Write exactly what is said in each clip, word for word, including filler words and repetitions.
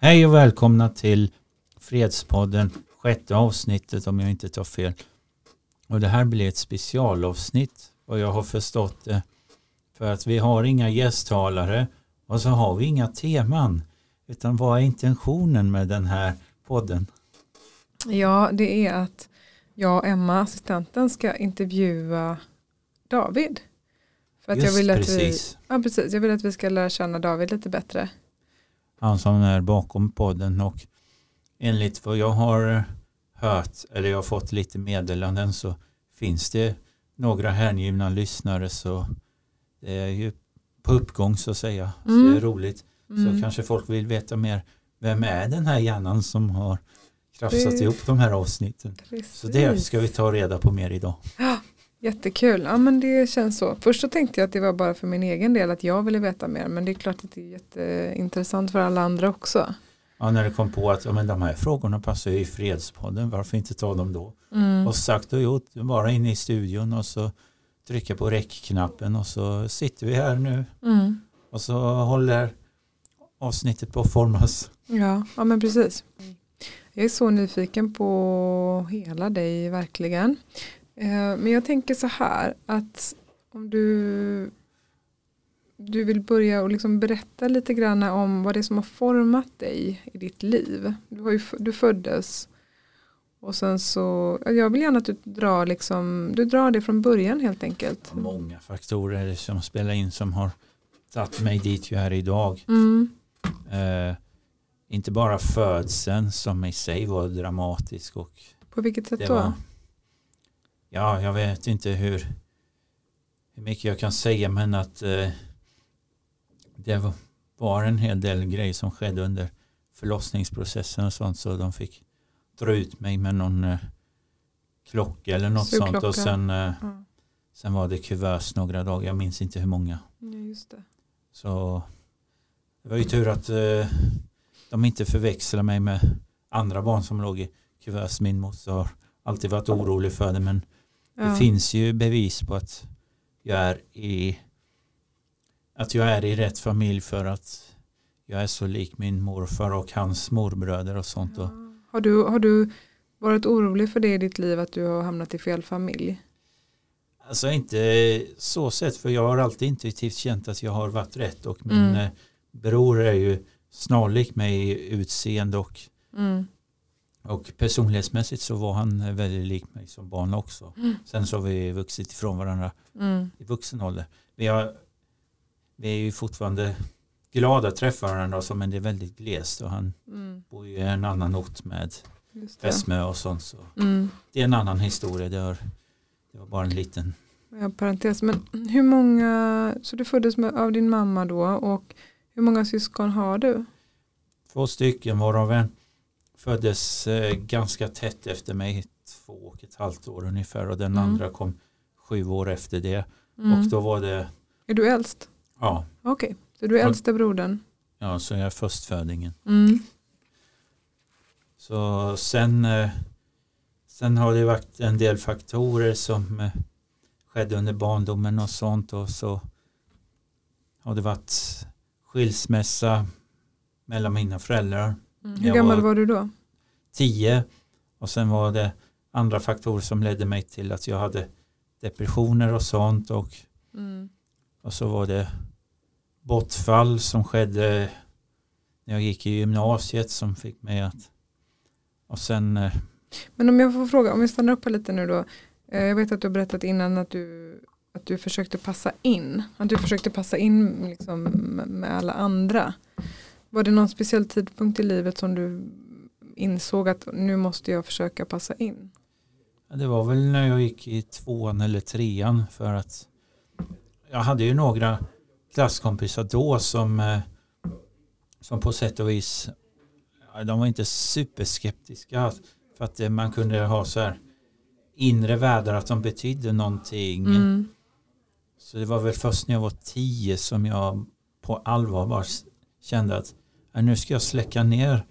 Hej och välkomna till Fredspodden, sjätte avsnittet om jag inte tar fel. Och det här blir ett specialavsnitt och jag har förstått det. För att vi har inga gästtalare och så har vi inga teman. Utan vad är intentionen med den här podden? Ja, det är att jag och Emma, assistenten, ska intervjua David. För att Just jag vill att precis. Vi, ja, precis. Jag vill att vi ska lära känna David lite bättre. Han som är bakom podden, och enligt vad jag har hört eller jag har fått lite meddelanden så finns det några hängivna lyssnare, så det är ju på uppgång så att säga. Mm. Så det är roligt. Mm. Så kanske folk vill veta mer, vem är den här hjärnan som har krafsat det... ihop de här avsnitten. Precis. Så det ska vi ta reda på mer idag. Ja, jättekul. Ja, men det känns så. Först så tänkte jag att det var bara för min egen del att jag ville veta mer, men det är klart att det är jätteintressant för alla andra också. Ja, när det kom på att ja, men de här frågorna passar ju i Fredspodden, varför inte ta dem då? Mm. Och sagt och gjort, bara in i studion och så trycka på räckknappen och så sitter vi här nu. Mm. Och så håller avsnittet på att formas. Ja, ja, men precis. Jag är så nyfiken på hela dig verkligen. Men jag tänker så här att om du, du vill börja och liksom berätta lite grann om vad det är som har format dig i ditt liv. Du, har ju, du föddes och sen så, jag vill gärna att du drar, liksom, du drar det från början helt enkelt. Många faktorer som spelar in som har tagit mig dit jag är idag. Mm. Eh, inte bara födseln som i sig var dramatisk. Och på vilket sätt då? Var, ja, jag vet inte hur, hur mycket jag kan säga, men att eh, det var en hel del grejer som skedde under förlossningsprocessen och sånt, så de fick dra ut mig med någon eh, klocka eller något sånt. Och sen, eh, mm. sen var det kuvös några dagar, jag minns inte hur många. Ja, just det. Så det var ju tur att eh, de inte förväxlade mig med andra barn som låg i kuvös. Min moster har alltid varit orolig för det, men ja. Det finns ju bevis på att jag är i att jag är i rätt familj, för att jag är så lik min morfar och hans morbröder och sånt. Ja. Har du, har du varit orolig för det i ditt liv, att du har hamnat i fel familj? Alltså inte så sett, för jag har alltid intuitivt känt att jag har varit rätt, och min mm. bror är ju snarlik mig i utseende och, mm. och personlighetsmässigt så var han väldigt lik mig som barn också. Mm. Sen så har vi vuxit ifrån varandra mm. i vuxen ålder. Vi, har, vi är ju fortfarande glada att träffa varandra, så, men det är väldigt glest, och han mm. bor ju i en annan ort med Västmö och sånt. Så. Mm. Det är en annan historia, det har Det var bara en liten... Ja, parentes. Men hur många... Så du föddes med, av din mamma då, och hur många syskon har du? Två stycken, varav en föddes eh, ganska tätt efter mig, två och ett halvt år ungefär, och den mm. andra kom sju år efter det. Mm. Och då var det... Är du äldst? Ja. Okej, okay. Så du är äldsta brodern? Ja, så jag är förstfödingen. Mm. Så sen... Eh, Sen har det varit en del faktorer som eh, skedde under barndomen och sånt, och så har det varit skilsmässa mellan mina föräldrar. Mm. Hur jag gammal var, var du då? Tio, och sen var det andra faktorer som ledde mig till att jag hade depressioner och sånt, och, mm. och så var det bortfall som skedde när jag gick i gymnasiet som fick mig att, och sen... Eh, Men om jag får fråga, om vi stannar upp lite nu då. Jag vet att du har berättat innan att du, att du försökte passa in. Att du försökte passa in liksom med alla andra. Var det någon speciell tidpunkt i livet som du insåg att nu måste jag försöka passa in? Ja, det var väl när jag gick i tvåan eller trean, för att jag hade ju några klasskompisar då som, som på sätt och vis, de var inte superskeptiska. För att man kunde ha så här inre världar att de betydde någonting. Mm. Så det var väl först när jag var tio som jag på allvar bara kände att nu ska jag släcka ner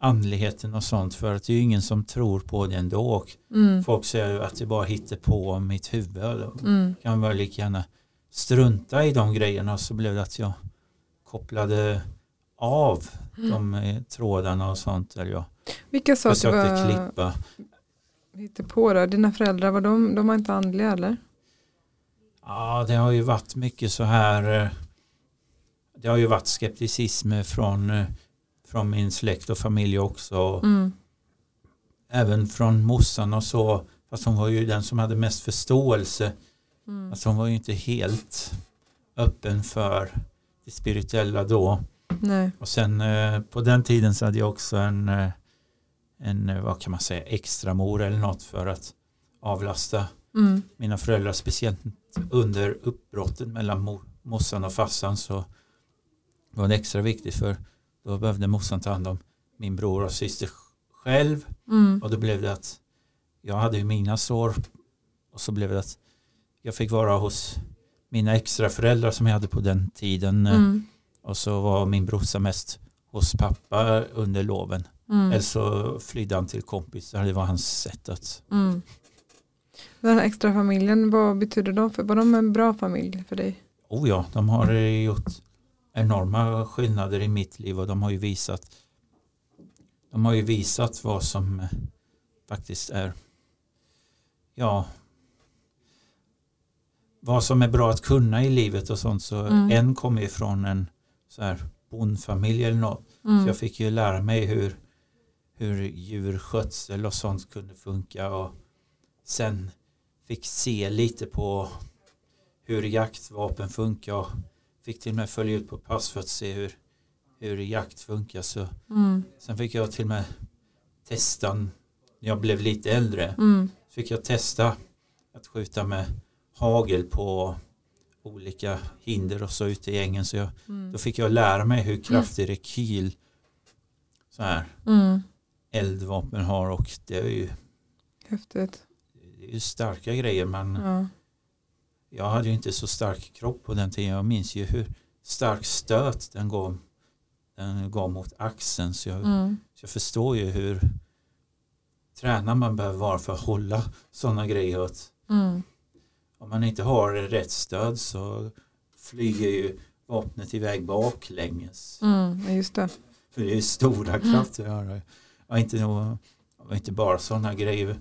andligheten och sånt. För att det är ju ingen som tror på det ändå. Och mm. folk säger att det bara hittar på mitt huvud. Mm. Kan väl lika gärna strunta i de grejerna. Så blev det att jag kopplade av de mm. trådarna och sånt där jag Vilka sa försökte det var... klippa. Hitta på då. Dina föräldrar, var de, de var inte andliga eller? Ja, det har ju varit mycket så här. Det har ju varit skepticism från, från min släkt och familj också. Mm. Även från morsan och så. Fast hon var ju den som hade mest förståelse. Mm. Alltså hon var ju inte helt öppen för det spirituella då. Nej. Och sen på den tiden så hade jag också en, en vad kan man säga, extramor eller något för att avlasta mm. mina föräldrar. Speciellt under uppbrottet mellan mor, morsan och farsan så var det extra viktigt, för då behövde morsan ta hand om min bror och syster själv. Mm. Och då blev det att jag hade ju mina sår, och så blev det att jag fick vara hos mina extra föräldrar som jag hade på den tiden. Mm. Och så var min brorsa mest hos pappa under loven. Mm. Eller så flydde han till kompisar. Det var hans sätt att... Mm. Den extra familjen, vad betyder de för? Var de en bra familj för dig? Oh ja, de har gjort enorma skillnader i mitt liv. Och de har ju visat, de har ju visat vad som faktiskt är... Ja... vad som är bra att kunna i livet och sånt. Så mm. en kom ju från en så här bondfamilj eller något. Mm. Så jag fick ju lära mig hur, hur djurskötsel och sånt kunde funka. Och sen fick se lite på hur jaktvapen funkar. Och fick till och med följa ut på pass för att se hur, hur jakt funkar. Så mm. sen fick jag till och med testa, när jag blev lite äldre. Mm. Fick jag testa att skjuta med hagel på olika hinder och så ute i ängen. Så jag, mm. då fick jag lära mig hur kraftig rekyl så här mm. eldvapen har, och det är ju häftigt. Det är ju starka grejer, men ja. Jag hade ju inte så stark kropp på den tiden. Jag minns ju hur stark stöt den gav, den gav mot axeln. Så jag, mm. så jag förstår ju hur tränad man behöver vara för att hålla sådana grejer åt. Mm. Om man inte har rätt stöd så flyger ju vapnet iväg baklänges. Mm, just det. För det är ju stora krafter. Mm. Jag inte, nog, inte bara sådana grejer.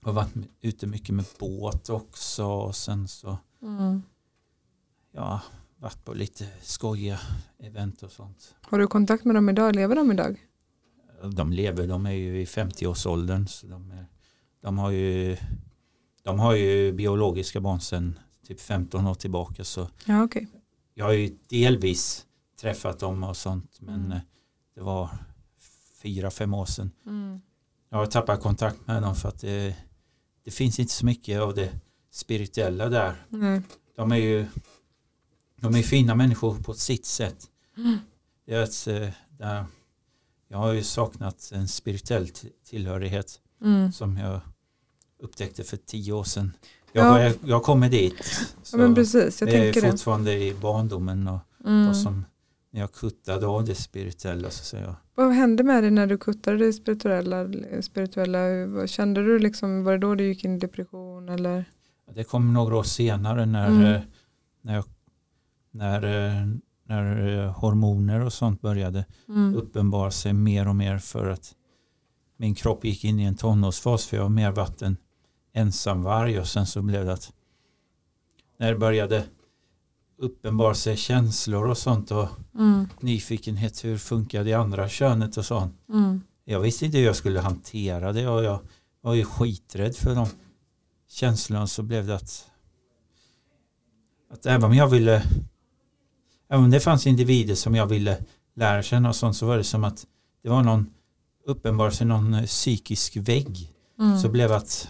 Jag har varit ute mycket med båt också. Och sen så mm. ja, varit på lite skojiga event och sånt. Har du kontakt med dem idag? Lever de idag? De lever. De är ju i femtioårsåldern. Så de, är, de har ju... De har ju biologiska barn sedan typ femton år tillbaka. Så ja, okay. Jag har ju delvis träffat dem och sånt. Men mm. det var fyra, fem år sedan. Mm. Jag har tappat kontakt med dem för att det, det finns inte så mycket av det spirituella där. Mm. De är ju de är fina människor på sitt sätt. Mm. Det är ett, där, jag har ju saknat en spirituell tillhörighet mm. som jag upptäckte för tio år sedan. Jag, ja. jag, jag kommer dit. Så ja, men precis, jag tänker det. Jag är fortfarande det. I barndomen och, mm. och som när jag kuttade av det spirituella. Så säger jag. Vad hände med dig när du kuttade det spirituella? spirituella vad, kände du liksom, var det då du gick in i depression? Eller? Det kom några år senare när, mm. när, jag, när, när hormoner och sånt började mm. uppenbara sig mer och mer, för att min kropp gick in i en tonårsfas, för jag var mer vatten. Ensam varg, och sen så blev det att när det började uppenbara sig känslor och sånt och mm. nyfikenhet, hur funkar det andra könet och sånt. Mm. Jag visste inte hur jag skulle hantera det, och jag var ju skiträdd för de känslorna. Så blev det att, att även om jag ville, även om det fanns individer som jag ville lära känna och sånt, så var det som att det var någon uppenbar sig någon psykisk vägg. Mm. Så blev att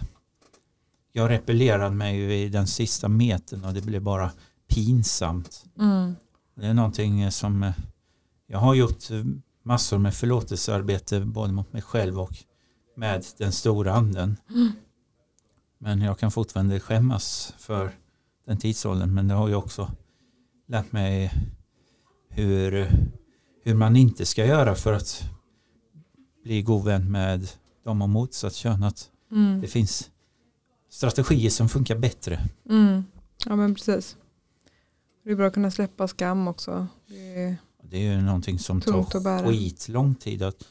jag repellerade mig i den sista metern, och det blev bara pinsamt. Mm. Det är någonting som jag har gjort massor med förlåtelsearbete, både mot mig själv och med den stora anden. Mm. Men jag kan fortfarande skämmas för den tidsåldern, men det har ju också lärt mig hur, hur man inte ska göra för att bli god vän med dem och motsatt kön. Att mm. det finns strategier som funkar bättre. Mm. Ja, men precis. Det är bra att kunna släppa skam också. Det är... Det är ju någonting som tungt tar skitlång tid att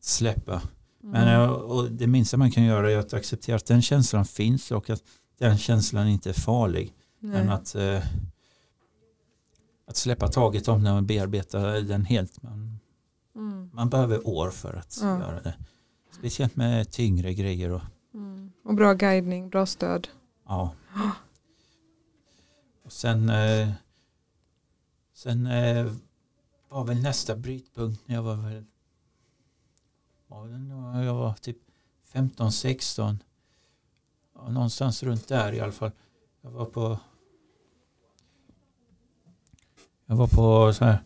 släppa. Mm. Men och det minsta man kan göra är att acceptera att den känslan finns och att den känslan inte är farlig. Nej. Men att, eh, att släppa taget om när man bearbetar den helt. Man, mm. man behöver år för att ja. göra det. Speciellt med tyngre grejer. Och, mm. och bra guidning, bra stöd. Ja. Oh. Och sen... Eh, sen... Eh, var väl nästa brytpunkt när jag var väl ja, jag var typ femton sexton ja, någonstans runt där i alla fall. Jag var på jag var på så här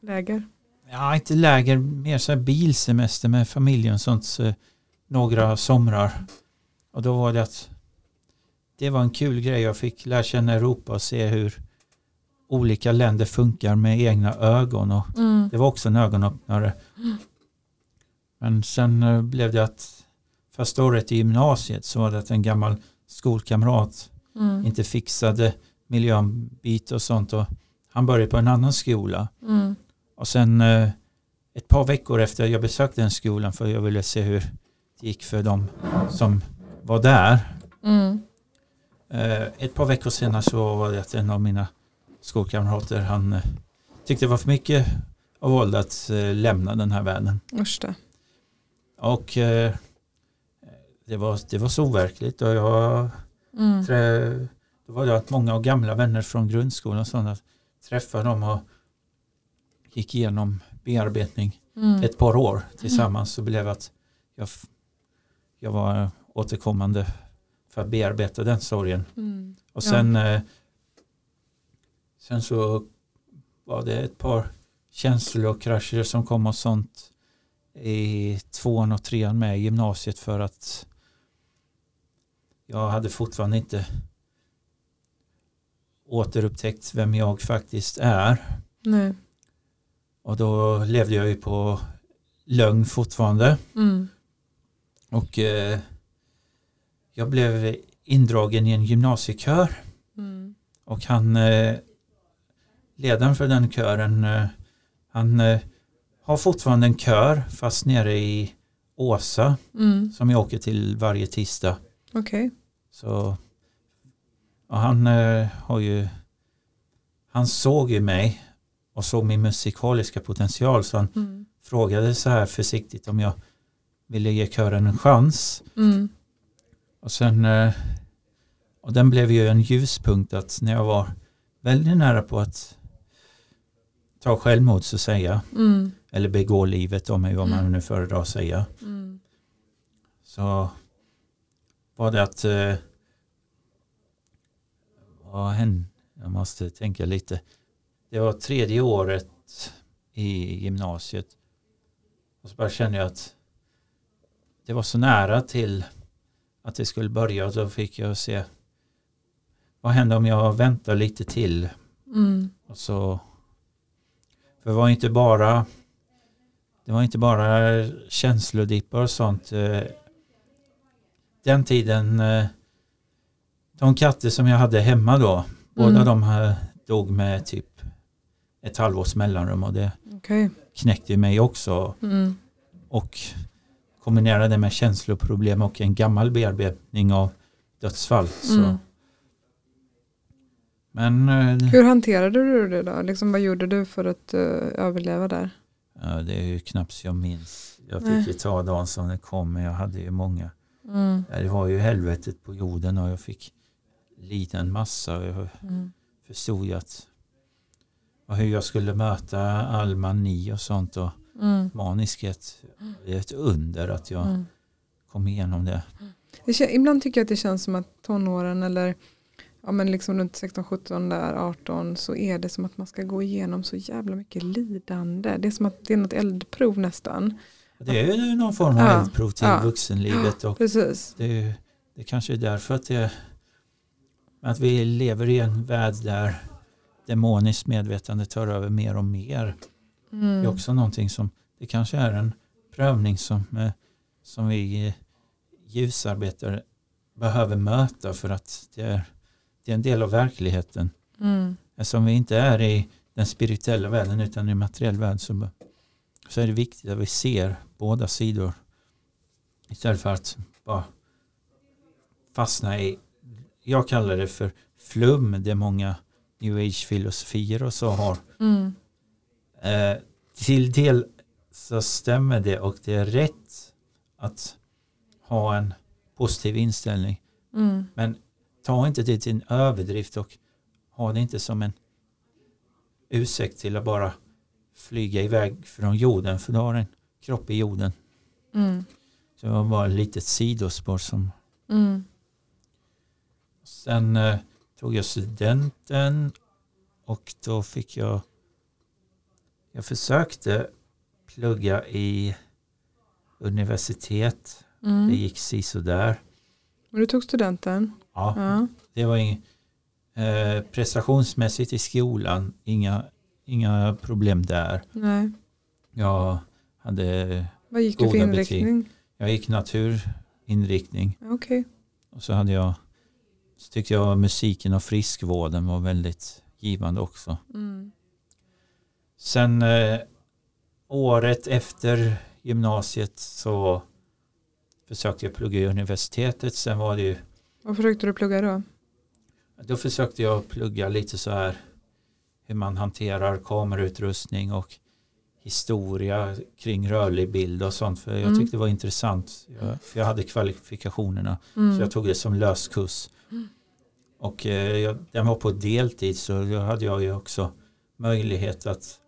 läger. Ja, inte läger, mer så här bilsemester med familjen sånt så, några somrar. Och då var det att det var en kul grej, jag fick lära känna Europa och se hur olika länder funkar med egna ögon och mm. det var också en ögonöppnare. Mm. Men sen blev det att första året i gymnasiet så var det att en gammal skolkamrat mm. inte fixade miljöbyte och sånt och han började på en annan skola. Mm. Och sen ett par veckor efter jag besökte den skolan för jag ville se hur det gick för dem som var där. Mm. Ett par veckor senare så var det att en av mina skolkamrater, han eh, tyckte det var för mycket och valde att eh, lämna den här världen. Ursta. Och eh, det, var, det var så overkligt. Och jag mm. trä, då var det att många gamla vänner från grundskolan och sådana träffade dem och gick igenom bearbetning mm. ett par år tillsammans. Så blev att jag, jag var återkommande för att bearbeta den sorgen. Mm. Och sen... Ja. Eh, Sen så var det ett par känslor och krascher som kom och sånt i tvåan och trean med i gymnasiet för att jag hade fortfarande inte återupptäckt vem jag faktiskt är. Nej. Och då levde jag ju på lögn fortfarande. Mm. Och eh, jag blev indragen i en gymnasiekör. Mm. Och han... Eh, ledaren för den kören, han har fortfarande en kör fast nere i Åsa mm. som jag åker till varje tisdag. Okej. Okay. Så och han har ju han såg ju mig och såg min musikaliska potential så han mm. frågade så här försiktigt om jag ville ge kören en chans. Mm. Och sen och den blev ju en ljuspunkt att när jag var väldigt nära på att ta självmord så säga. Mm. Eller begå livet om mig, vad man nu föredrar att säga. Mm. Så var det att eh, vad hände? Jag måste tänka lite. Det var tredje året i gymnasiet. Och så bara kände jag att det var så nära till att det skulle börja. Och då fick jag se vad hände om jag väntar lite till. Mm. Och så... Det var inte bara det var inte bara känslodippar och sånt. Den tiden de katter som jag hade hemma då, mm. båda de här dog med typ ett halvårs mellanrum och det okay. knäckte ju mig också. Mm. Och kombinerade med känsloproblem och en gammal bearbetning av dödsfall. Så. Mm. Men, hur hanterade du det då? Liksom, vad gjorde du för att uh, överleva där? Ja, det är ju knappt jag minns. Jag fick Nej. ju ta dagen som den kom, men jag hade ju många. Mm. Ja, det var ju helvetet på jorden och jag fick lida en massa. Jag mm. förstod ju att och hur jag skulle möta all mani och sånt och mm. maniskhet. Det är ett under att jag mm. kom igenom det. det. Ibland tycker jag att det känns som att tonåren eller... Ja, men liksom runt sexton sjutton där arton så är det som att man ska gå igenom så jävla mycket lidande. Det är som att det är något eldprov nästan. Det är ju någon form av ja, eldprov till ja, vuxenlivet. Och precis. Det, det kanske är därför att, det, att vi lever i en värld där demoniskt medvetande tar över mer och mer. Mm. Det är också någonting som, det kanske är en prövning som, som vi ljusarbetare behöver möta för att det är Det är en del av verkligheten. Mm. Eftersom vi inte är i den spirituella världen utan i materiell värld så, så är det viktigt att vi ser båda sidor istället för att bara fastna i, jag kallar det för flum, det många New Age-filosofier och så har. Mm. Eh, till del så stämmer det och det är rätt att ha en positiv inställning. Mm. Men ta inte det till en överdrift och ha det inte som en ursäkt till att bara flyga iväg från jorden, för då har en kropp i jorden. Mm. Så det var bara ett litet sidospår som... Mm. Sen eh, tog jag studenten och då fick jag jag försökte plugga i universitet. Mm. Det gick si så där. Men du tog studenten? Ja, ja. Det var ing, eh, prestationsmässigt i skolan. Inga, inga problem där. Nej. Jag hade Vad gick goda du för inriktning? Betyg. Jag gick naturinriktning. Okej. Okay. Och så hade jag Så tyckte jag musiken och friskvården var väldigt givande också. Mm. Sen eh, året efter gymnasiet så försökte jag plugga i universitetet. Sen var det ju... Vad försökte du plugga då? Då försökte jag plugga lite så här hur man hanterar kamerutrustning och historia kring rörlig bild och sånt. För jag mm. tyckte det var intressant. Jag, för jag hade kvalifikationerna. Mm. Så jag tog det som löskurs. Mm. Och eh, jag, den var på deltid, så då hade jag ju också möjlighet att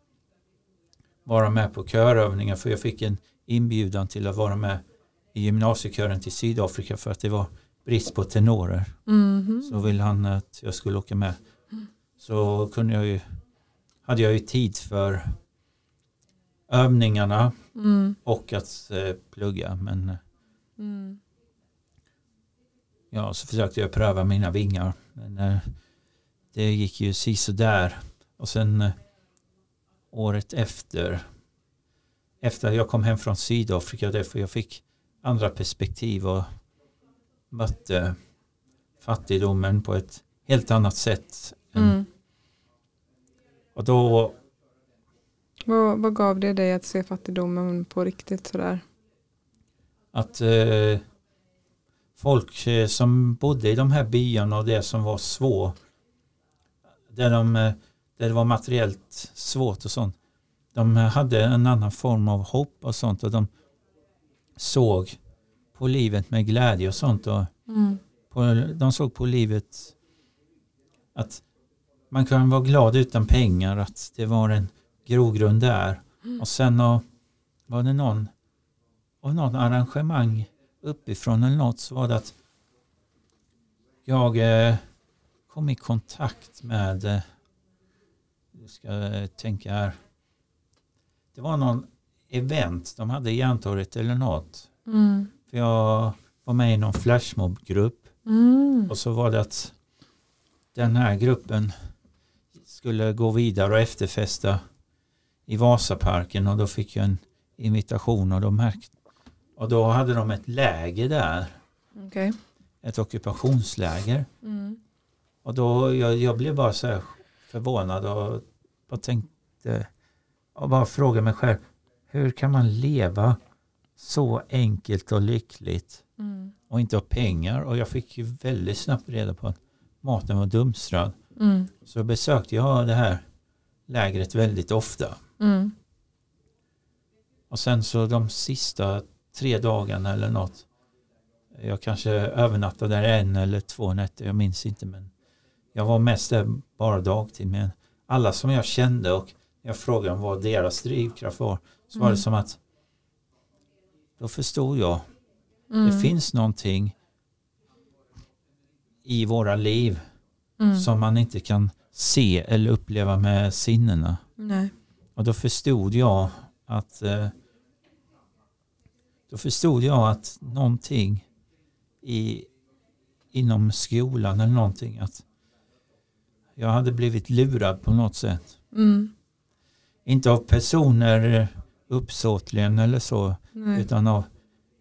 vara med på körövningar, för jag fick en inbjudan till att vara med i gymnasiekören till Sydafrika för att det var brist på tenorer. Mm. Så ville han att jag skulle åka med. Så kunde jag ju, hade jag ju tid för övningarna mm. och att eh, plugga, men mm. ja, så försökte jag pröva mina vingar. Men eh, det gick ju si så där. Och sen eh, året efter, efter jag kom hem från Sydafrika, därför jag fick andra perspektiv och mötte fattigdomen på ett helt annat sätt. Mm. Mm. Och då... Vad, vad gav det dig att se fattigdomen på riktigt sådär? Att... Eh, Folk som bodde i de här byarna och det som var svårt, där, de, där det var materiellt svårt och sånt, de hade en annan form av hopp och sånt, och de såg på livet med glädje och sånt, och mm. på, de såg på livet att man kan vara glad utan pengar, att det var en grogrund där. Mm. Och sen och, var det någon och någon arrangemang uppifrån eller något, så var det att jag eh, kom i kontakt med eh, jag ska eh, tänka här det var någon event de hade i Antorget eller något. Mm. För jag var med i någon flashmob-grupp. Mm. Och så var det att den här gruppen skulle gå vidare och efterfesta i Vasaparken, och då fick jag en invitation, och de märkte. Och då hade de ett läger där. Okay. Ett ockupationsläger. Mm. Och då, jag, jag blev bara så här förvånad och bara tänkte, och bara frågade mig själv, hur kan man leva så enkelt och lyckligt mm. och inte ha pengar? Och jag fick ju väldigt snabbt reda på att maten var dumstrad. Mm. Så besökte jag det här lägret väldigt ofta. Mm. Och sen så de sista tre dagarna eller något. Jag kanske övernattade där en eller två nätter. Jag minns inte, men jag var mest där bara dagtid. Men alla som jag kände, och jag frågade om vad deras drivkraft var, så mm. var det som att då förstod jag. Mm. Det finns någonting i våra liv mm. som man inte kan se eller uppleva med sinnena. Nej. Och då förstod jag att eh, Då förstod jag att någonting i, inom skolan eller någonting, att jag hade blivit lurad på något sätt. Mm. Inte av personer uppsåtligen eller så. Nej. Utan av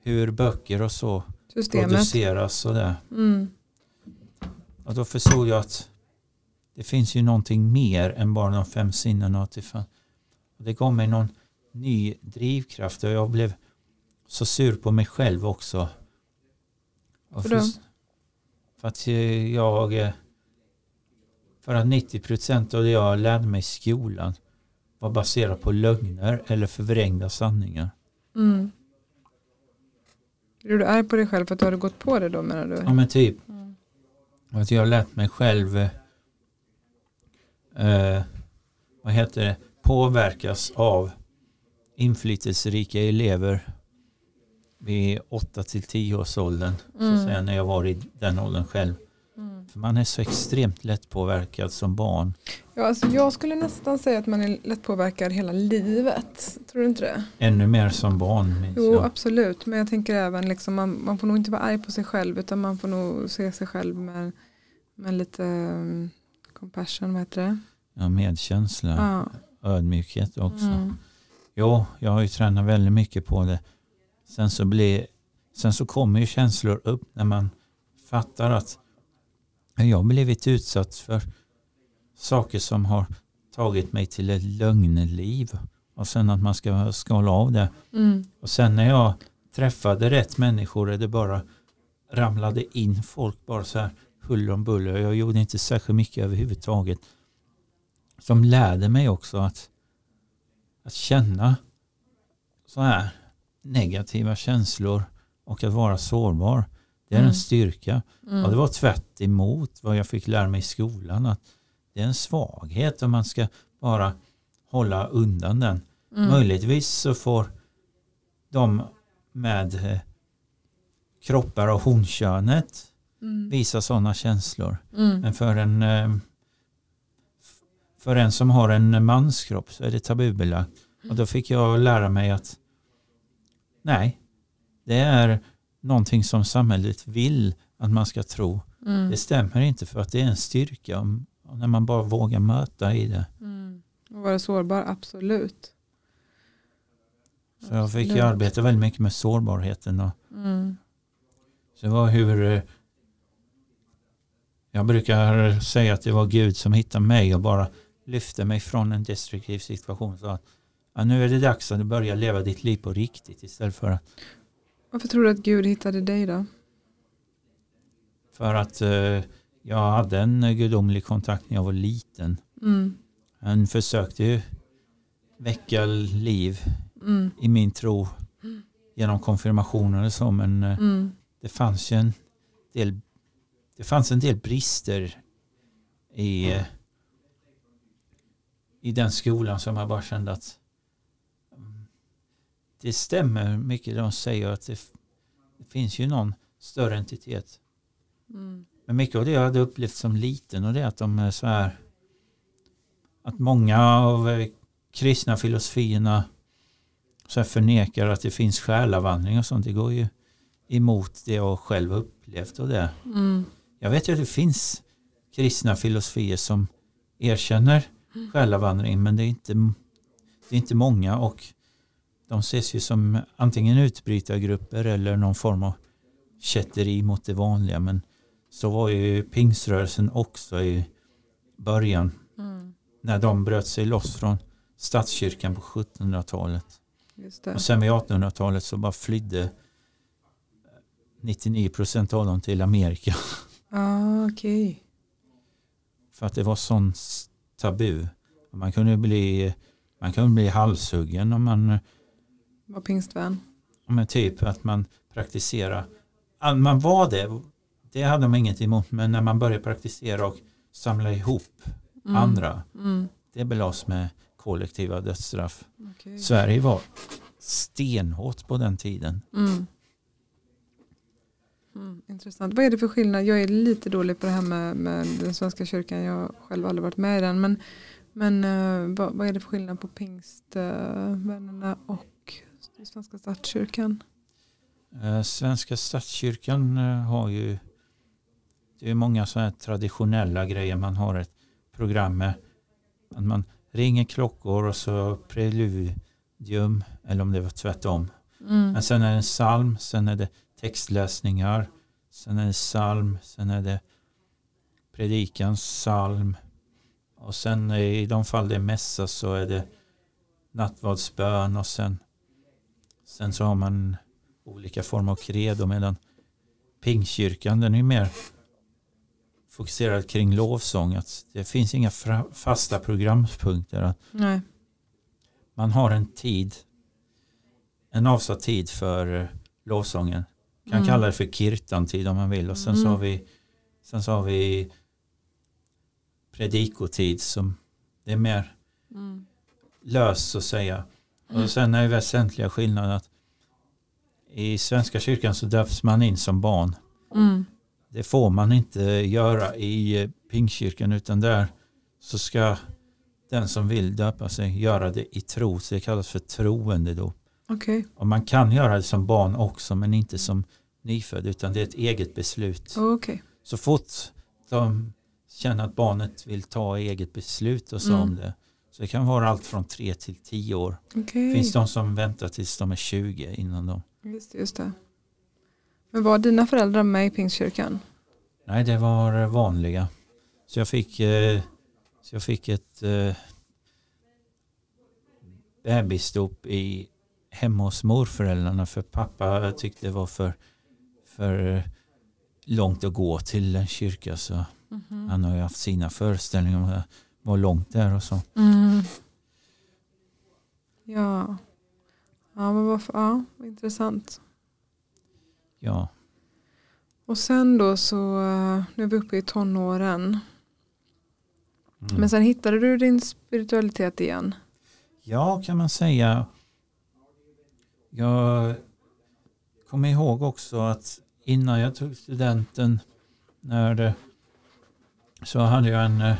hur böcker och så Systemet. Produceras och det. Mm. Och då förstod jag att det finns ju någonting mer än bara de fem sinnena. Att det, fan, det gav mig någon ny drivkraft och jag blev så sur på mig själv också. För, för, för att jag för att nittio procent av det jag lärde mig i skolan var baserat på lögner eller förvrängda sanningar. Mm. Du är på dig själv för att du har gått på det då, menar du? Ja, men typ. Mm. Att jag har lärt mig själv eh, vad heter det? Påverkas av inflytelserika elever vid åtta till tio års åldern. Mm. Så säga, när jag var i den åldern själv. Mm. För man är så extremt lättpåverkad som barn. Ja, alltså jag skulle nästan säga att man är lättpåverkad hela livet. Tror du inte det? Ännu mer som barn. Minns jo, jag. Absolut. Men jag tänker även, liksom, man, man får nog inte vara arg på sig själv. Utan man får nog se sig själv med, med lite um, compassion, vad heter det? Ja, medkänsla. Ja. Ödmjukhet också. Mm. Jo, jag har ju tränat väldigt mycket på det. Sen så, blir, sen så kommer ju känslor upp när man fattar att jag har blivit utsatt för saker som har tagit mig till ett lögnliv. Och sen att man ska skala av det. Mm. Och sen när jag träffade rätt människor är det bara ramlade in folk bara så här huller om buller. Jag gjorde inte särskilt mycket överhuvudtaget. Som lärde mig också att, att känna så här negativa känslor och att vara sårbar. Det är mm. en styrka. Mm. Och det var tvärt emot vad jag fick lära mig i skolan. Att det är en svaghet och man ska bara hålla undan den. Mm. Möjligtvis så får de med eh, kroppar och honkönet mm. visa sådana känslor. Mm. Men för en, eh, för en som har en manskropp så är det tabubelagt. Mm. Och då fick jag lära mig att nej, det är någonting som samhället vill att man ska tro. Mm. Det stämmer inte för att det är en styrka om, om när man bara vågar möta i det. Mm. Och vara sårbar, absolut. Så jag fick ju arbeta väldigt mycket med sårbarheten. Och mm. så det var hur jag brukar säga att det var Gud som hittade mig och bara lyfte mig från en destruktiv situation. Så att ja, nu är det dags att du börjar leva ditt liv på riktigt istället för att... Varför tror du att Gud hittade dig då? För att eh, jag hade en gudomlig kontakt när jag var liten. Mm. Han försökte ju väcka liv mm. i min tro genom konfirmationer och så. Men eh, mm. det fanns ju en del, det fanns en del brister i, mm. eh, i den skolan som jag bara kände att det stämmer mycket de säger att det, f- det finns ju någon större entitet. Mm. Men mycket av det jag hade upplevt som liten och det är att de är så här att många av kristna filosofierna så här förnekar att det finns själavandring och sånt. Det går ju emot det jag själv upplevt och det. Mm. Jag vet ju att det finns kristna filosofier som erkänner mm. själavandring men det är inte, det är inte många och de ses ju som antingen utbrytargrupper eller någon form av kätteri mot det vanliga. Men så var ju pingsrörelsen också i början. Mm. När de bröt sig loss från statskyrkan på sjuttonhundratalet. Just det. Och sen vid artonhundratalet så bara flydde nittionio procent av dem till Amerika. Ah, okej. Okay. För att det var sånt tabu. Man kunde bli, man kunde bli halshuggen om man... Var pingstvän? Men typ att man praktiserar. Man var det. Det hade de inget emot. Men när man börjar praktisera och samla ihop mm. andra. Mm. Det belades med kollektiva dödsstraff. Okay. Sverige var stenhårt på den tiden. Mm. Mm, intressant. Vad är det för skillnad? Jag är lite dålig på det här med, med den svenska kyrkan. Jag har själv aldrig varit med i den. Men, men uh, vad, vad är det för skillnad på pingstvännerna och Svenska statskyrkan? Eh, Svenska statskyrkan eh, har ju det är många så här traditionella grejer. Man har ett program med att man ringer klockor och så preludium eller om det var tvärtom. Mm. Men sen är det en psalm, sen är det textläsningar, sen är det psalm, sen är det predikans psalm. Och sen i de fall det är mässa så är det nattvardsbön, och sen, sen så har man olika former av credo, medan pingkyrkan den är mer fokuserad kring lovsång. Att det finns inga fra- fasta programpunkter. Att nej. Man har en tid, en avsatt tid för lovsången. Kan mm. kalla det för kirtantid om man vill. Och sen mm. så har vi, sen så har vi predikotid som det är mer mm. löst att säga. Mm. Och sen är det väsentliga skillnaden att i Svenska kyrkan så döps man in som barn. Mm. Det får man inte göra i pingkyrkan, utan där så ska den som vill döpa sig göra det i tro. Så det kallas för troende då. Okay. Och man kan göra det som barn också, men inte som nyfödd, utan det är ett eget beslut. Okay. Så fort de känner att barnet vill ta eget beslut och så mm. om det. Så det kan vara allt från tre till tio år. Okay. Finns de som väntar tills de är tjugo innan de... Just, just det. Men var dina föräldrar med i Pingstkyrkan? Nej, det var vanliga. Så jag fick, eh, så jag fick ett eh, bebisdop i hemma hos morföräldrarna, för pappa tyckte det var för, för långt att gå till en kyrka, så mm-hmm. han har ju haft sina föreställningar om var långt där och så. Mm. Ja. Ja, men varför? Ja, vad intressant. Ja. Och sen då så, nu är vi uppe i tonåren. Mm. Men sen hittade du din spiritualitet igen? Ja, kan man säga. Jag kommer ihåg också att innan jag tog studenten när det, så hade jag en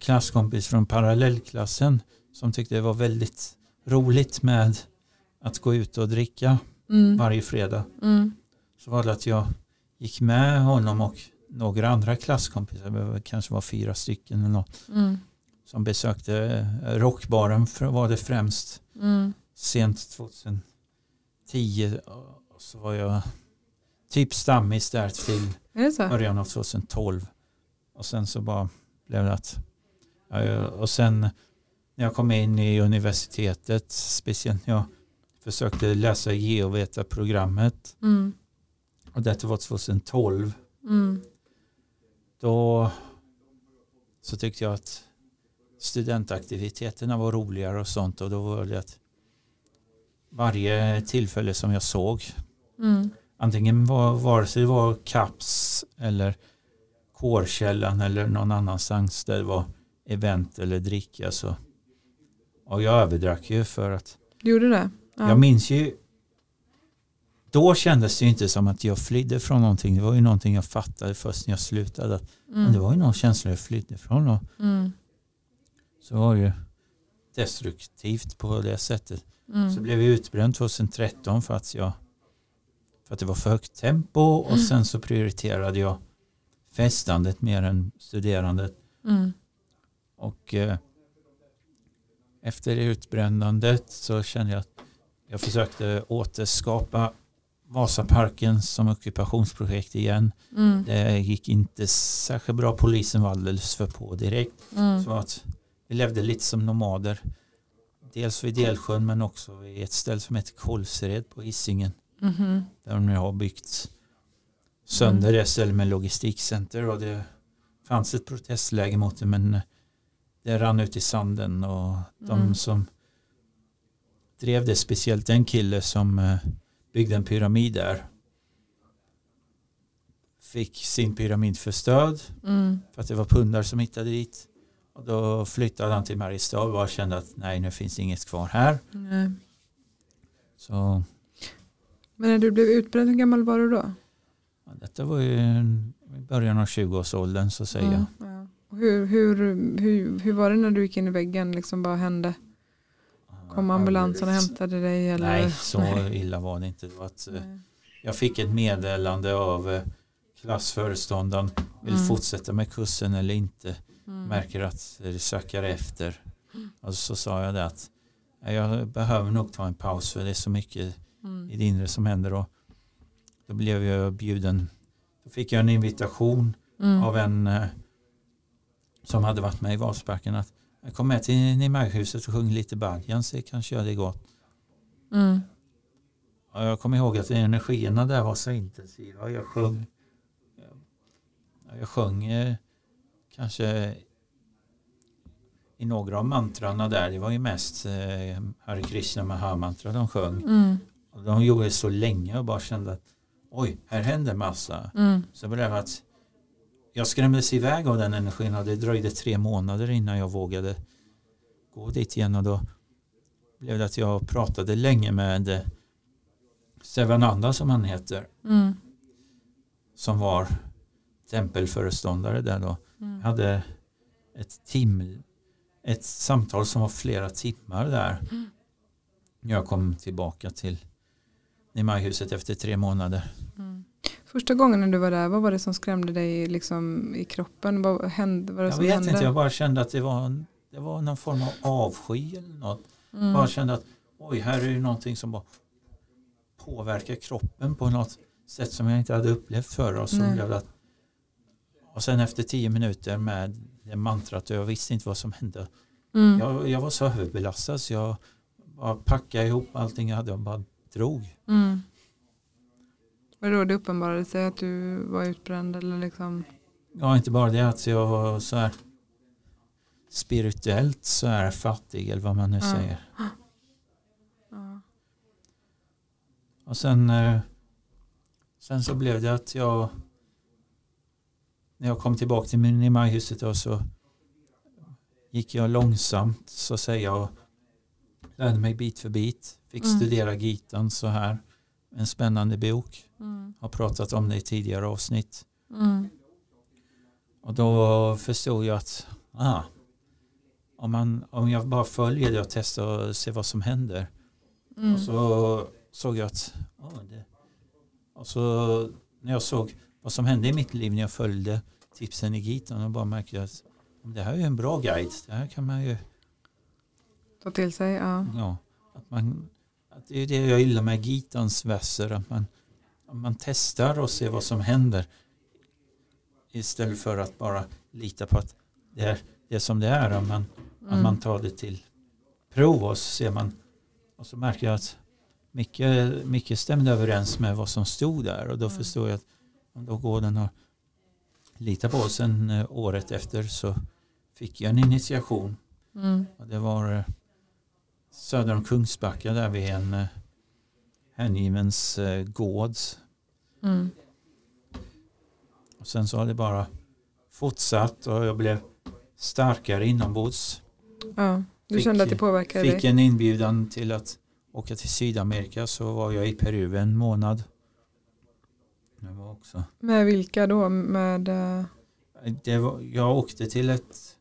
klasskompis från parallellklassen som tyckte det var väldigt roligt med att gå ut och dricka mm. varje fredag. Mm. Så var det att jag gick med honom och några andra klasskompisar, kanske var fyra stycken eller något, mm. som besökte rockbaren, för var det främst mm. sent tjugohundratio, och så var jag typ stammis där till början av tjugotolv. Och sen så bara blev det att, och sen när jag kom in i universitetet, speciellt när jag försökte läsa geoveta-programmet mm. och detta var tjugotolv mm. då så tyckte jag att studentaktiviteterna var roligare och sånt, och då var det att varje tillfälle som jag såg mm. antingen var, vare sig det var K A P S eller Kårkällan eller någon annanstans där det var event eller dricka, så, och jag överdrack ju för att gjorde det? Ja. Jag minns ju, då kändes det ju inte som att jag flydde från någonting, det var ju någonting jag fattade först när jag slutade att, mm. men det var ju någon känsla jag flydde från och, mm. så var det ju destruktivt på det sättet. Mm. Så blev jag utbränd tjugotretton för att, jag, för att det var för högt tempo. Och mm. sen så prioriterade jag festandet mer än studerandet. Mm. Och eh, efter det utbrännandet så kände jag att jag försökte återskapa Vasaparken som ockupationsprojekt igen. Mm. Det gick inte särskilt bra. Polisen var alldeles för på direkt. Mm. Så att vi levde lite som nomader. Dels vid Delsjön, men också vid ett ställe som heter Kolsred på Isingen. Mm-hmm. Där de nu har byggt sönder mm. det stället med logistikcenter. Och det fanns ett protestläge mot det, men det rann ut i sanden. Och mm. de som drev det, speciellt en kille som byggde en pyramid där, fick sin pyramid förstörd mm. för att det var pundar som hittade dit. Och då flyttade han till Maristad och bara kände att nej, nu finns inget kvar här. Nej. Så. Men när du blev utbränd, hur gammal var du då? Ja, detta var ju i början av tjugoårsåldern så att säga. Mm, ja. Och hur, hur, hur, hur var det när du gick in i väggen? Liksom, vad hände? Kom ambulansen och hämtade dig? Eller? Nej, så nej. Illa var det inte. Det var att, jag fick ett meddelande av klassföreståndaren. Vill mm. fortsätta med kursen eller inte? Mm. Märker att det söker efter. Och så sa jag det att jag behöver nog ta en paus, för det är så mycket mm. i det inre som händer. Och då blev jag bjuden. Då fick jag en invitation mm. av en som hade varit med i Vasaparken att jag kom med till Nima-huset och sjöng lite badjans, det kanske gör det gott. Mm. Och jag kommer ihåg att energierna där var så intensiva. Jag sjöng jag sjöng kanske i några av mantrarna där, det var ju mest eh, Hare Krishna Mahama mantra de sjöng. Mm. Och de gjorde så länge och bara kände att oj, här händer massa. Mm. Så blev det att jag skrämdes iväg av den energin och det dröjde tre månader innan jag vågade gå dit igen. Och då blev det att jag pratade länge med Sevenanda som han heter. Mm. Som var tempelföreståndare där då. Mm. Jag hade ett tim, ett samtal som var flera timmar där. Mm. Jag kom tillbaka till Nima-huset efter tre månader. Mm. Första gången när du var där, vad var det som skrämde dig liksom i kroppen? Vad hände? Vad det jag som vet hände? Inte, jag bara kände att det var, en, det var någon form av avsky eller något. Mm. Jag bara kände att oj, här är ju någonting som bara påverkar kroppen på något sätt som jag inte hade upplevt förr. Och, så blev det att, och sen efter tio minuter med det mantrat, jag visste inte vad som hände. Mm. Jag, jag var så överbelastad så jag bara packade ihop allting jag hade och bara drog. Mm. Var det då det uppenbarade sig att du var utbränd eller liksom? Ja, inte bara det att jag var så här spirituellt så här fattig eller vad man nu mm. säger. Mm. Och sen sen så blev det att jag när jag kom tillbaka till Nima-huset då så gick jag långsamt så att säga och lärde mig bit för bit. Fick mm. studera Gitan så här. En spännande bok. Mm. Har pratat om det i tidigare avsnitt. Mm. Och då förstod jag att aha, om, man, om jag bara följer det och testar och ser vad som händer. Mm. Och så såg jag att oh, det. Och så när jag såg vad som hände i mitt liv när jag följde tipsen i Gitan och bara märkte att det här är ju en bra guide. Det här kan man ju ta till sig. Ja. Ja, att man att det är det jag gillar med Gitans väser, att man, att man testar och ser vad som händer istället för att bara lita på att det är det som det är, att man, mm. att man tar det till prov och så ser man och så märker jag att mycket, mycket stämde överens med vad som stod där och då mm. förstår jag att då går den och litar på. Sen eh, året efter så fick jag en initiation mm. och det var eh, söder om Kungsbacka där vid en eh, hängivens eh, gård. Mm. Och sen så har det bara fortsatt och jag blev starkare inombords. Ja, du fick, kände att det påverkade dig? Fick en inbjudan till att åka till Sydamerika så var jag i Peru en månad. Det var också. Med vilka då? Med, uh... det var, jag åkte till, ett,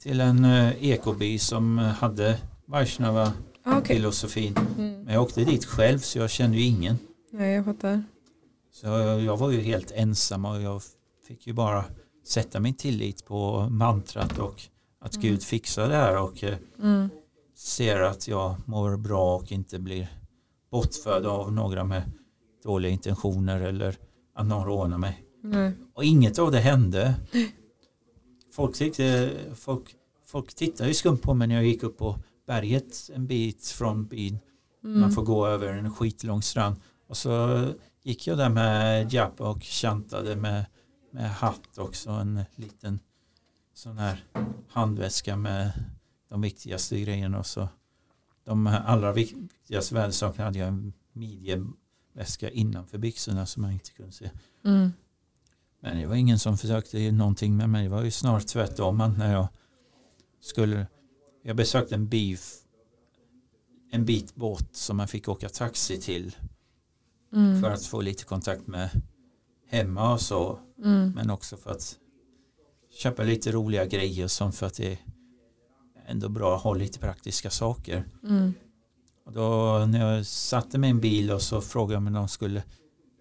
till en uh, ekoby som hade Vaishnava ah, okay. filosofin. Mm. Men jag åkte dit själv så jag kände ju ingen. Nej, jag fattar. Så jag, jag var ju helt ensam och jag fick ju bara sätta min tillit på mantrat och att mm. Gud fixar det här och mm. ser att jag mår bra och inte blir bortförd av några med dåliga intentioner eller att någon ordnar mig. Nej. Och inget av det hände. Folk, tyckte, folk, folk tittade ju skumt på mig när jag gick upp på berget en bit från byn. Mm. Man får gå över en skitlång strand. Och så gick jag där med japp och chantade med, med hatt också. En liten sån här handväska med de viktigaste grejerna. Och så de allra viktigaste värdesakerna hade jag en midje väska innanför byxorna som man inte kunde se. Mm. Men det var ingen som försökte göra någonting med mig. Det var ju snart tvärtom att när jag skulle jag besökte en beef en bit bort som man fick åka taxi till mm. för att få lite kontakt med hemma och så mm. men också för att köpa lite roliga grejer som för att det är ändå bra att ha lite praktiska saker. Mm. Och då när jag satte mig i en bil och så frågade jag om de skulle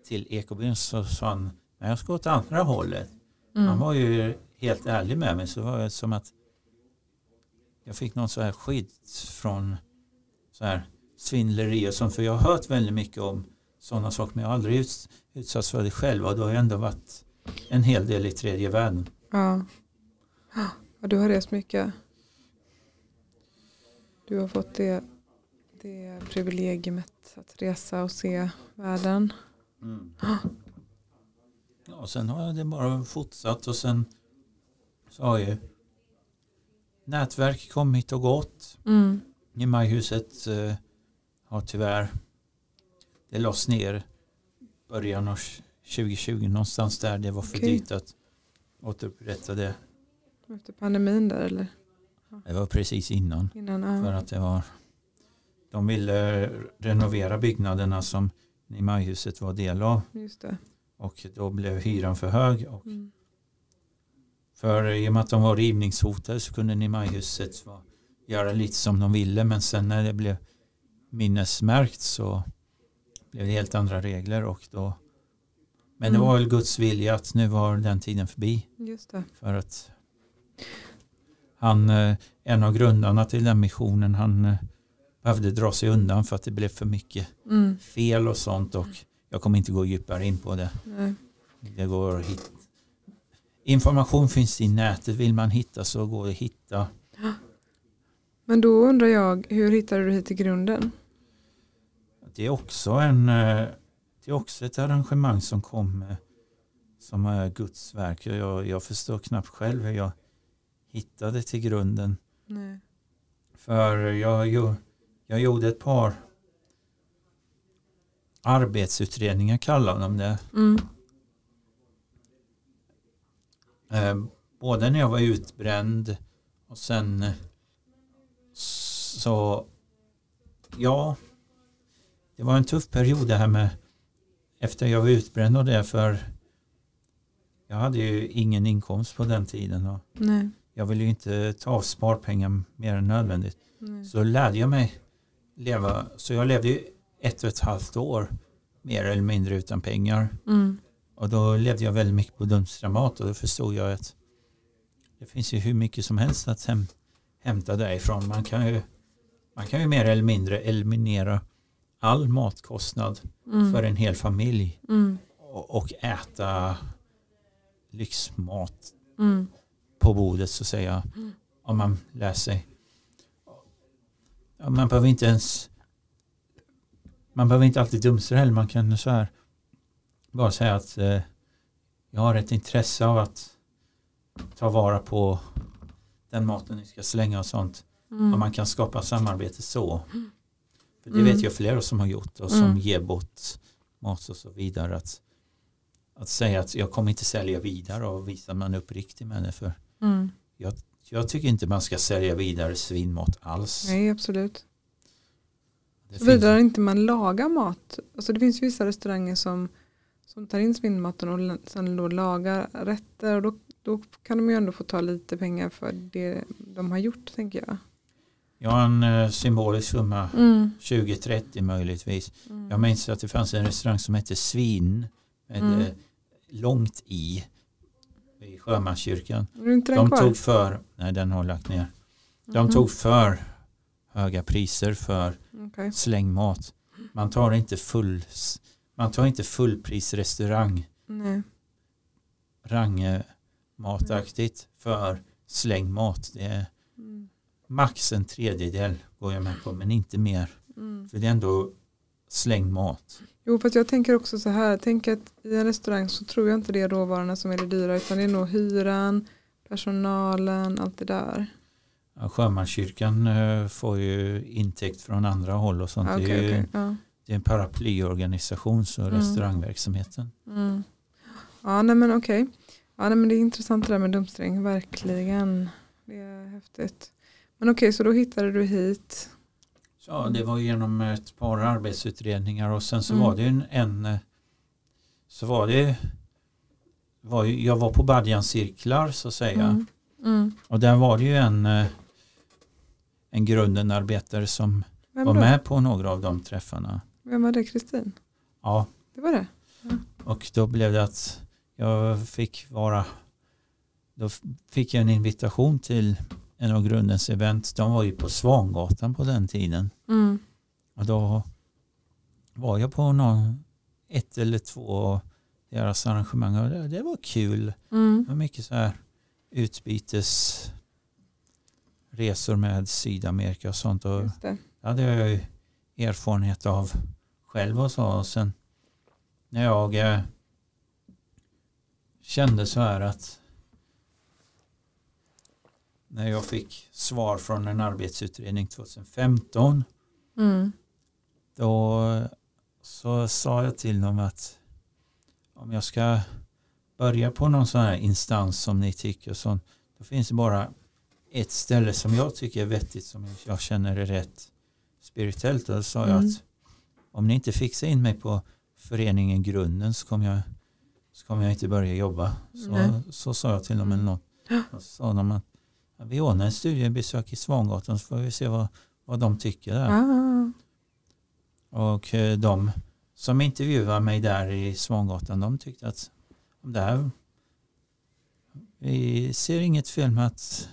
till ekobyn så sa han nej, jag ska åt andra hållet. Mm. Han var ju helt ärlig med mig så var det som att jag fick någon så här skit från så här svindleri och sånt för jag har hört väldigt mycket om sådana saker men jag har aldrig uts- utsatts för det själv och då har jag ändå varit en hel del i tredje världen. Ja. Ja, du har rest mycket. Du har fått det, det privilegiet att resa och se världen. Mm. Ja, sen har det bara fortsatt och sen så har ju nätverk kommit och gått. Mm. Nima-huset eh, har tyvärr, det lades ner början av tjugotjugo någonstans där. Det var för okay. dyrt att återupprätta det. Efter pandemin där eller? Ja. Det var precis innan. innan ja. För att det var, de ville renovera byggnaderna som Nima-huset var del av. Just det. Och då blev hyran för hög. Och mm. För i och med att de var rivningshotade så kunde Nima-huset göra lite som de ville. Men sen när det blev minnesmärkt så blev det helt andra regler. Och då, men mm. det var väl Guds vilja att nu var den tiden förbi. Just det. För att han, en av grundarna till den missionen, han behövde dra sig undan för att det blev för mycket mm. fel och sånt. Och jag kommer inte gå djupare in på det. Nej. Det går hit. Information finns i nätet. Vill man hitta så går det att hitta. Men då undrar jag, hur hittade du hit till grunden? Det är också en, det är också ett arrangemang som kom som är Guds verk. Jag, jag förstår knappt själv hur jag hittade till grunden. Nej. För jag, jag, jag gjorde ett par arbetsutredningar, kallar de det. Mm. Eh, både när jag var utbränd och sen så ja, det var en tuff period det här med efter jag var utbränd och det, för jag hade ju ingen inkomst på den tiden och nej. Jag ville ju inte ta av sparpengar mer än nödvändigt. Nej. Så lärde jag mig leva, så jag levde ju ett och ett halvt år mer eller mindre utan pengar. Mm. Och då levde jag väldigt mycket på Dumstramat och då förstod jag att det finns ju hur mycket som helst att häm- hämta därifrån. Man kan ju, man kan ju mer eller mindre eliminera all matkostnad mm. för en hel familj mm. och, och äta lyxmat mm. på bordet så att säga mm. om man lär sig. Ja, man behöver inte ens man behöver inte alltid dumstra heller. Man kan så här bara säga att eh, jag har ett intresse av att ta vara på den maten ni ska slänga och sånt. Mm. Och man kan skapa samarbete så. För det mm. vet jag flera som har gjort och som mm. ger bort mat och så vidare. Att, att säga att jag kommer inte sälja vidare och visa man uppriktig med det. För mm. jag, jag tycker inte man ska sälja vidare svinmat alls. Nej, absolut. Det vidare inte man lagar mat. Alltså det finns vissa restauranger som som tar in svinmaten och sen då lagar rätter och då, då kan de ju ändå få ta lite pengar för det de har gjort, tänker jag. Ja, en eh, symbolisk summa. Mm. tjugo trettio möjligtvis. Mm. Jag minns att det fanns en restaurang som hette Svin med mm. eh, långt i i Sjömanskyrkan. De tog för, nej den har lagt ner. De mm. tog för höga priser för okay. slängmat. Man tar inte full man tar inte fullprisrestaurang. Nej. Rangmataktigt för slängmat. Det är mm. max en tredjedel går jag med på, men inte mer. Mm. För det är ändå slängmat. Jo, för att jag tänker också så här. Tänk att i en restaurang så tror jag inte det är råvarorna som är det dyra, utan det är nog hyran, personalen, allt det där. Ja, Sjömanskyrkan får ju intäkt från andra håll och sånt. Okay, det är ju, okay. ja. Det är en paraplyorganisation så mm. restaurangverksamheten. Mm. Ja, nej men okej. Okay. Ja, nej men det är intressant det där med dumsträng. Verkligen. Det är häftigt. Men okej, okay, så då hittade du hit. Ja, det var genom ett par arbetsutredningar och sen så mm. var det en, en så var det var ju, jag var på badjancirklar så att säga. Mm. Mm. Och där var det ju en en grundenarbetare som Vem var då? med på några av de träffarna. Vem var det? Kristin? Ja. Det var det? Ja. Och då blev det att jag fick vara då fick jag en invitation till en av grundens event. De var ju på Svangatan på den tiden. Mm. Och då var jag på någon, ett eller två deras arrangemang och det, det var kul. Mm. Det var mycket så här utbytes resor med Sydamerika och sånt. Och just det. Ja, det har jag ju erfarenhet av själv och så. Och sen när jag eh, kände så här att när jag fick svar från en arbetsutredning tjugo femton mm. då så sa jag till dem att om jag ska börja på någon sån här instans som ni tycker sånt, då finns det bara ett ställe som jag tycker är vettigt, som jag känner är rätt spirituellt. Och då sa mm. jag att om ni inte fixar in mig på föreningen Grunden så kommer jag, så kommer jag inte börja jobba. Så, mm. så sa jag till dem eller något. Och så sa de att vi ordnar en studiebesök i Svangatan så får vi se vad, vad de tycker där. Mm. Och de som intervjuade mig där i Svangatan, de tyckte att det här, vi ser inget fel med att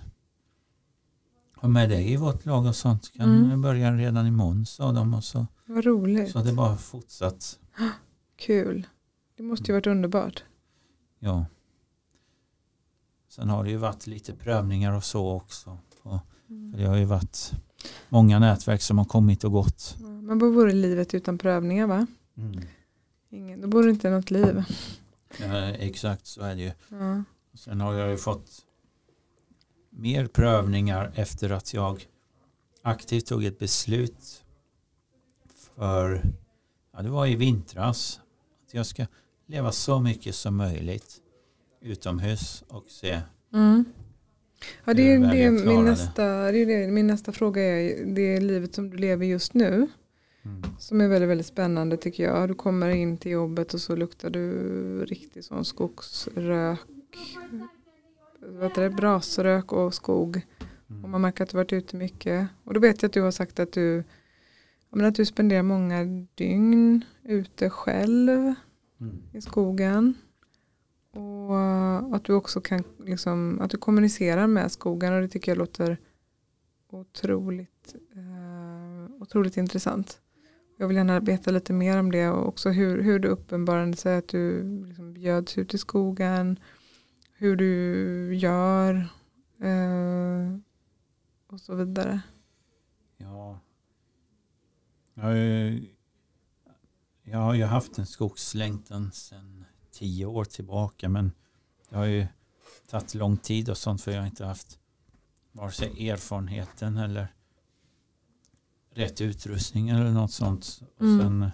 ha med dig i vårt lag och sånt. Kan mm. börja redan imorgon, sa de. Och så, vad roligt. Så det bara fortsatt. Kul. Det måste ju varit underbart. Ja. Sen har det ju varit lite prövningar och så också. På, mm. för det har ju varit många nätverk som har kommit och gått. Ja, men då vore livet utan prövningar, va? Mm. Ingen, då vore det inte något liv. Ja, exakt, så är det ju. Ja. Sen har jag ju fått mer prövningar efter att jag aktivt tog ett beslut för, ja, det var i vintras, att jag ska leva så mycket som möjligt utomhus och se. Mm. Ja, det är, det är min nästa, det är det, min nästa fråga är det är livet som du lever just nu. Mm. Som är väldigt, väldigt spännande tycker jag. Du kommer in till jobbet och så luktar du riktigt sån skogsrök. Vad heter det? Brasrök och skog. Mm. Och man märker att du varit ute mycket. Och då vet jag att du har sagt att du, menar, att du spenderar många dygn ute själv mm. i skogen. Och att du också kan liksom, att du kommunicerar med skogen, och det tycker jag låter otroligt eh, otroligt intressant. Jag vill gärna veta lite mer om det, och också hur, hur du uppenbarade sig att du liksom bjöds ut i skogen, hur du gör eh, och så vidare. Ja. Jag har ju, jag har ju haft en skogslängtan sedan tio år tillbaka, men det har ju tagit lång tid och sånt, för jag har inte haft vare sig erfarenheten eller rätt utrustning eller något sånt. Och mm. sen,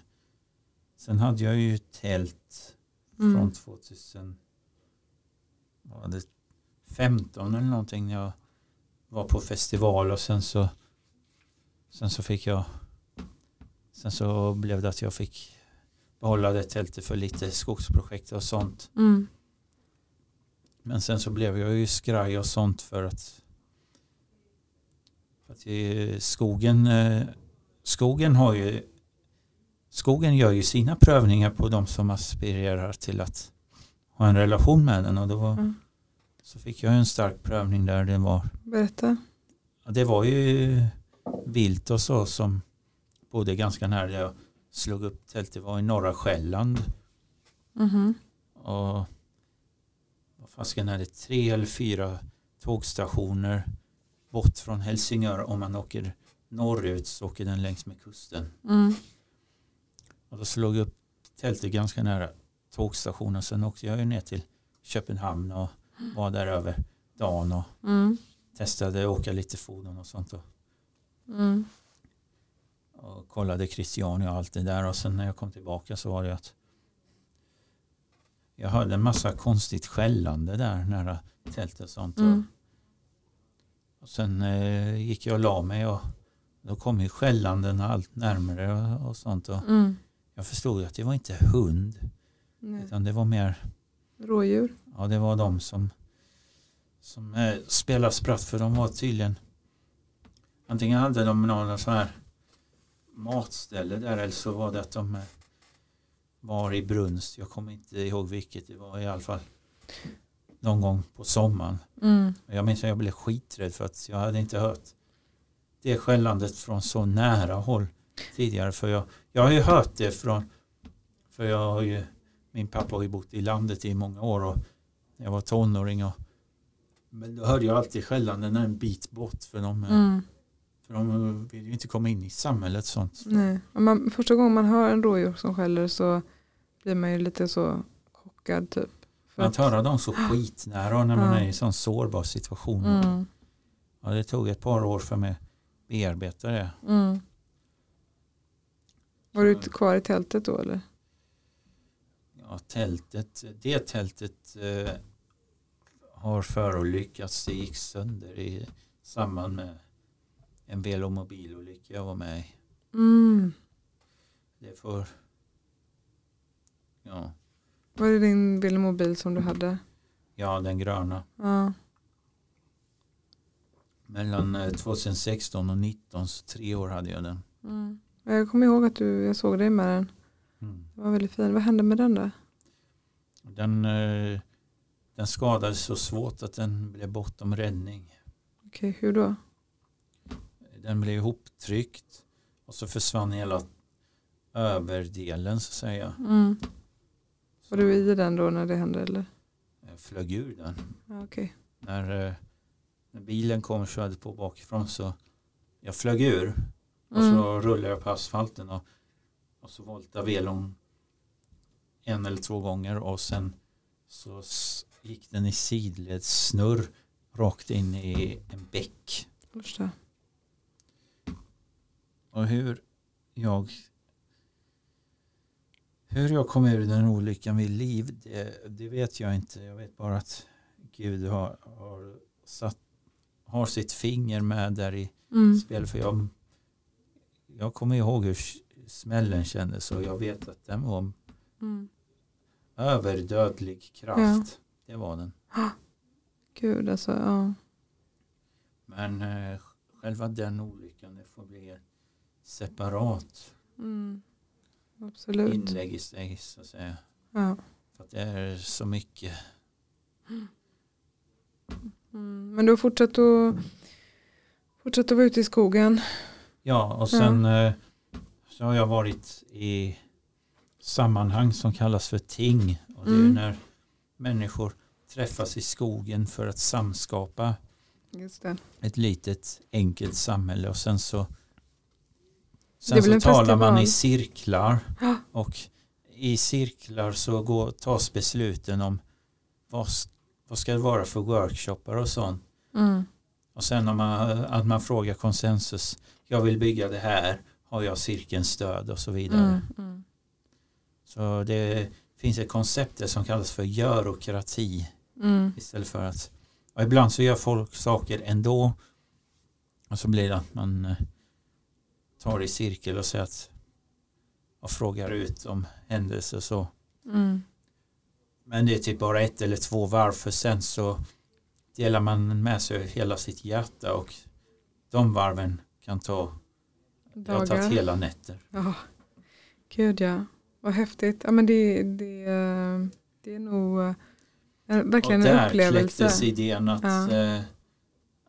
sen hade jag ju tält från mm. tjugo femton eller någonting när jag var på festival, och sen så sen så fick jag sen så blev det att jag fick behålla det tältet för lite skogsprojekt och sånt. Mm. Men sen så blev jag ju skraj och sånt för att Att skogen, skogen har ju, skogen gör ju sina prövningar på de som aspirerar till att ha en relation med den. Och då var, mm. så fick jag en stark prövning där det var. Berätta. Det var ju vilt och så som bodde ganska nära. Jag slog upp tält, det var i norra Själland. Mm. Och vad fasken är det, tre eller fyra tågstationer bort från Helsingør. Om man åker norrut så åker den längs med kusten. Mm. Och då slog jag upp tältet ganska nära tågstationen. Sen åkte jag ju ner till Köpenhamn och var där över dagen och mm. testade att åka lite fordon och sånt. Och, mm. och kollade Christiania och allt det där. Och sen när jag kom tillbaka så var det att jag hörde en massa konstigt skällande där nära tältet och sånt. Mm. Och sen eh, gick jag och la mig, och då kom ju skällanden allt närmare och, och sånt. Och mm. jag förstod att det var inte hund. Nej. Utan det var mer rådjur. Ja, det var de som, som eh, spelade spratt, för de var tydligen, antingen hade de några så här matställe där, eller så var det att de eh, var i brunst. Jag kommer inte ihåg vilket det var, i alla fall någon gång på sommaren. Mm. Jag minns att jag blev skiträdd för att jag hade inte hört det skällandet från så nära håll tidigare. För jag, jag har ju hört det från, för jag har ju, min pappa har ju bott i landet i många år, och jag var tonåring och Men då hörde jag alltid skällande en bit bort för de, mm. för de vill ju inte komma in i samhället sånt. Nej, man, första gången man hör en rådjur som skäller så blir man ju lite så chockad typ. För att, att höra dem så skitnära när man ja. är i sån sårbar situation. Mm. Ja, det tog ett par år för mig att bearbeta det. Mm. Var du kvar i tältet då eller? Ja, tältet, det tältet eh, har förolyckats, det gick sönder i samband med en velomobilolycka jag var med i. Mm. Det för, ja. Var det din velomobil som du hade? Ja, den gröna. Ja. Mellan tjugohundrasexton och nitton, så tre år hade jag den. Mm. Jag kommer ihåg att du, jag såg dig med den. Mm. Det var väldigt fin. Vad hände med den då? Den, den skadades så svårt att den blev bortom räddning. Okej, okay, hur då? Den blev ihoptryckt och så försvann hela överdelen så att säga. Mm. Var du i den då när det hände eller? Jag flög ur den. Okej. Okay. När, när bilen kom och körde på bakifrån så jag flög ur. Och så mm. rullade jag på asfalten och, och så voltade velon en eller två gånger och sen så gick den i sidleds snurr rakt in i en bäck. Första. Och hur jag hur jag kom ur den olyckan vid liv, det, det vet jag inte. Jag vet bara att Gud har, har satt har sitt finger med där i mm. spel, för jag Jag kommer ihåg hur smällen kändes och jag vet att den var mm. överdödlig kraft. Ja. Det var den. Ah, Gud alltså, ja. Men eh, själva den olyckan, det får bli separat. Mm. Absolut. Inlägg i sig så att säga. Ja. För att det är så mycket. Mm. Men du har fortsatt att, fortsatt att vara ute i skogen. Ja, och sen ja. så har jag varit i sammanhang som kallas för ting. Och det mm. är när människor träffas i skogen för att samskapa. Just det. Ett litet, enkelt samhälle. Och sen så, sen så talar man i cirklar. Och i cirklar så går, tas besluten om vad, vad ska det vara för workshoppar och sånt. Mm. Och sen om man, att man frågar konsensus. Jag vill bygga det här, har jag cirkelns stöd och så vidare. Mm, mm. Så det finns ett koncept som kallas för görokrati. Mm. Istället för att, och ibland så gör folk saker ändå. Och så blir det att man tar i cirkel och, säger att, och frågar ut om händelser och så. Mm. Men det är typ bara ett eller två varv, för sen så delar man med sig hela sitt hjärta och de varven kan ta dagar. Jag har tagit hela nätter. Ja. Gud ja. Vad häftigt. Ja, men det, det, det är nog en, verkligen en upplevelse. Kläcktes idén att, ja. eh,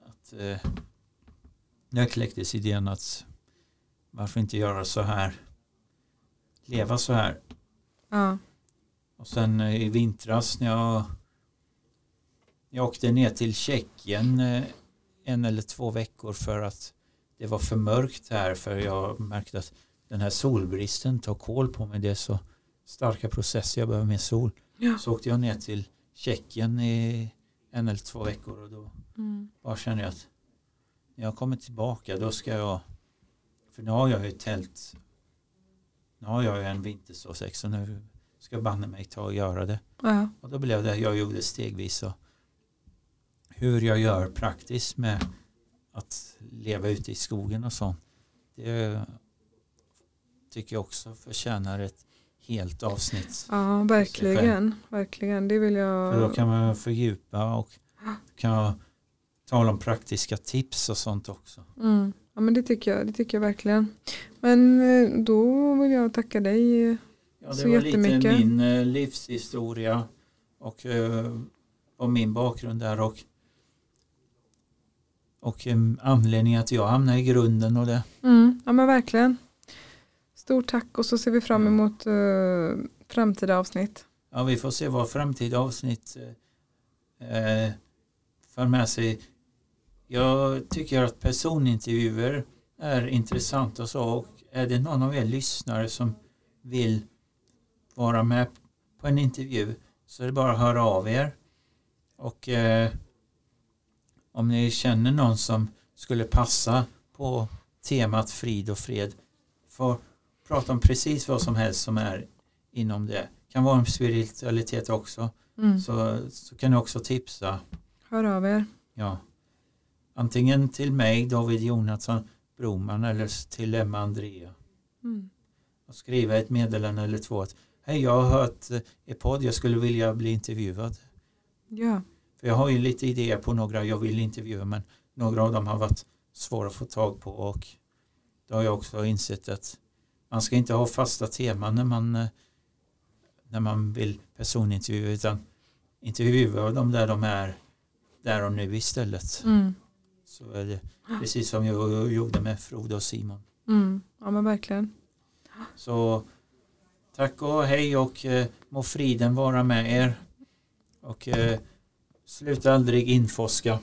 att eh, där kläcktes idén att varför inte göra så här? Leva så här. Ja. Och sen eh, i vintras när jag, jag åkte ner till Tjeckien eh, en eller två veckor för att det var för mörkt här, för jag märkte att den här solbristen tar koll på mig. Det är så starka processer, jag behöver mer sol. Ja. Så åkte jag ner till Tjeckien i en eller två veckor och då mm. bara kände jag att när jag kommer tillbaka då ska jag, för nu har jag ju tält, nu har jag ju en vintersåsäck så nu ska jag banne mig ta och göra det. Ja. Och då blev det, jag gjorde stegvis och hur jag gör praktiskt med att leva ute i skogen och sånt. Det tycker jag också förtjänar ett helt avsnitt. Ja, verkligen. Verkligen. Det vill jag... För då kan man fördjupa och kan jag tala om praktiska tips och sånt också. Mm. Ja, men det tycker jag. Det tycker jag verkligen. Men då vill jag tacka dig ja, så jättemycket. Det var lite min livshistoria och, och min bakgrund där och Och um, anledningen att jag hamnar i grunden och det. Mm, ja men verkligen. Stort tack och så ser vi fram emot uh, framtida avsnitt. Ja, vi får se vad framtida avsnitt uh, tar med sig. Jag tycker att personintervjuer är intressanta och så. Och är det någon av er lyssnare som vill vara med på en intervju, så är det bara att höra av er. Och eh, om ni känner någon som skulle passa på temat frid och fred, får prata om precis vad som helst som är inom det. Kan vara en spiritualitet också. Mm. Så, så kan ni också tipsa. Hör av er. Ja. Antingen till mig, David Jonatsson Broman, eller till Emma Andrea. Mm. Och skriva ett meddelande eller två. Hej, jag har hört er podd. Jag skulle vilja bli intervjuad. Ja. För jag har ju lite idéer på några jag vill intervjua, men några av dem har varit svåra att få tag på. Och då har jag också insett att man ska inte ha fasta teman när man, när man vill personintervjua, utan intervjua dem där de är där och nu istället. Mm. Så är det precis som jag gjorde med Frode och Simon. Mm. Ja, men verkligen. Så tack och hej, och eh, må friden vara med er. Och eh, sluta aldrig infoska.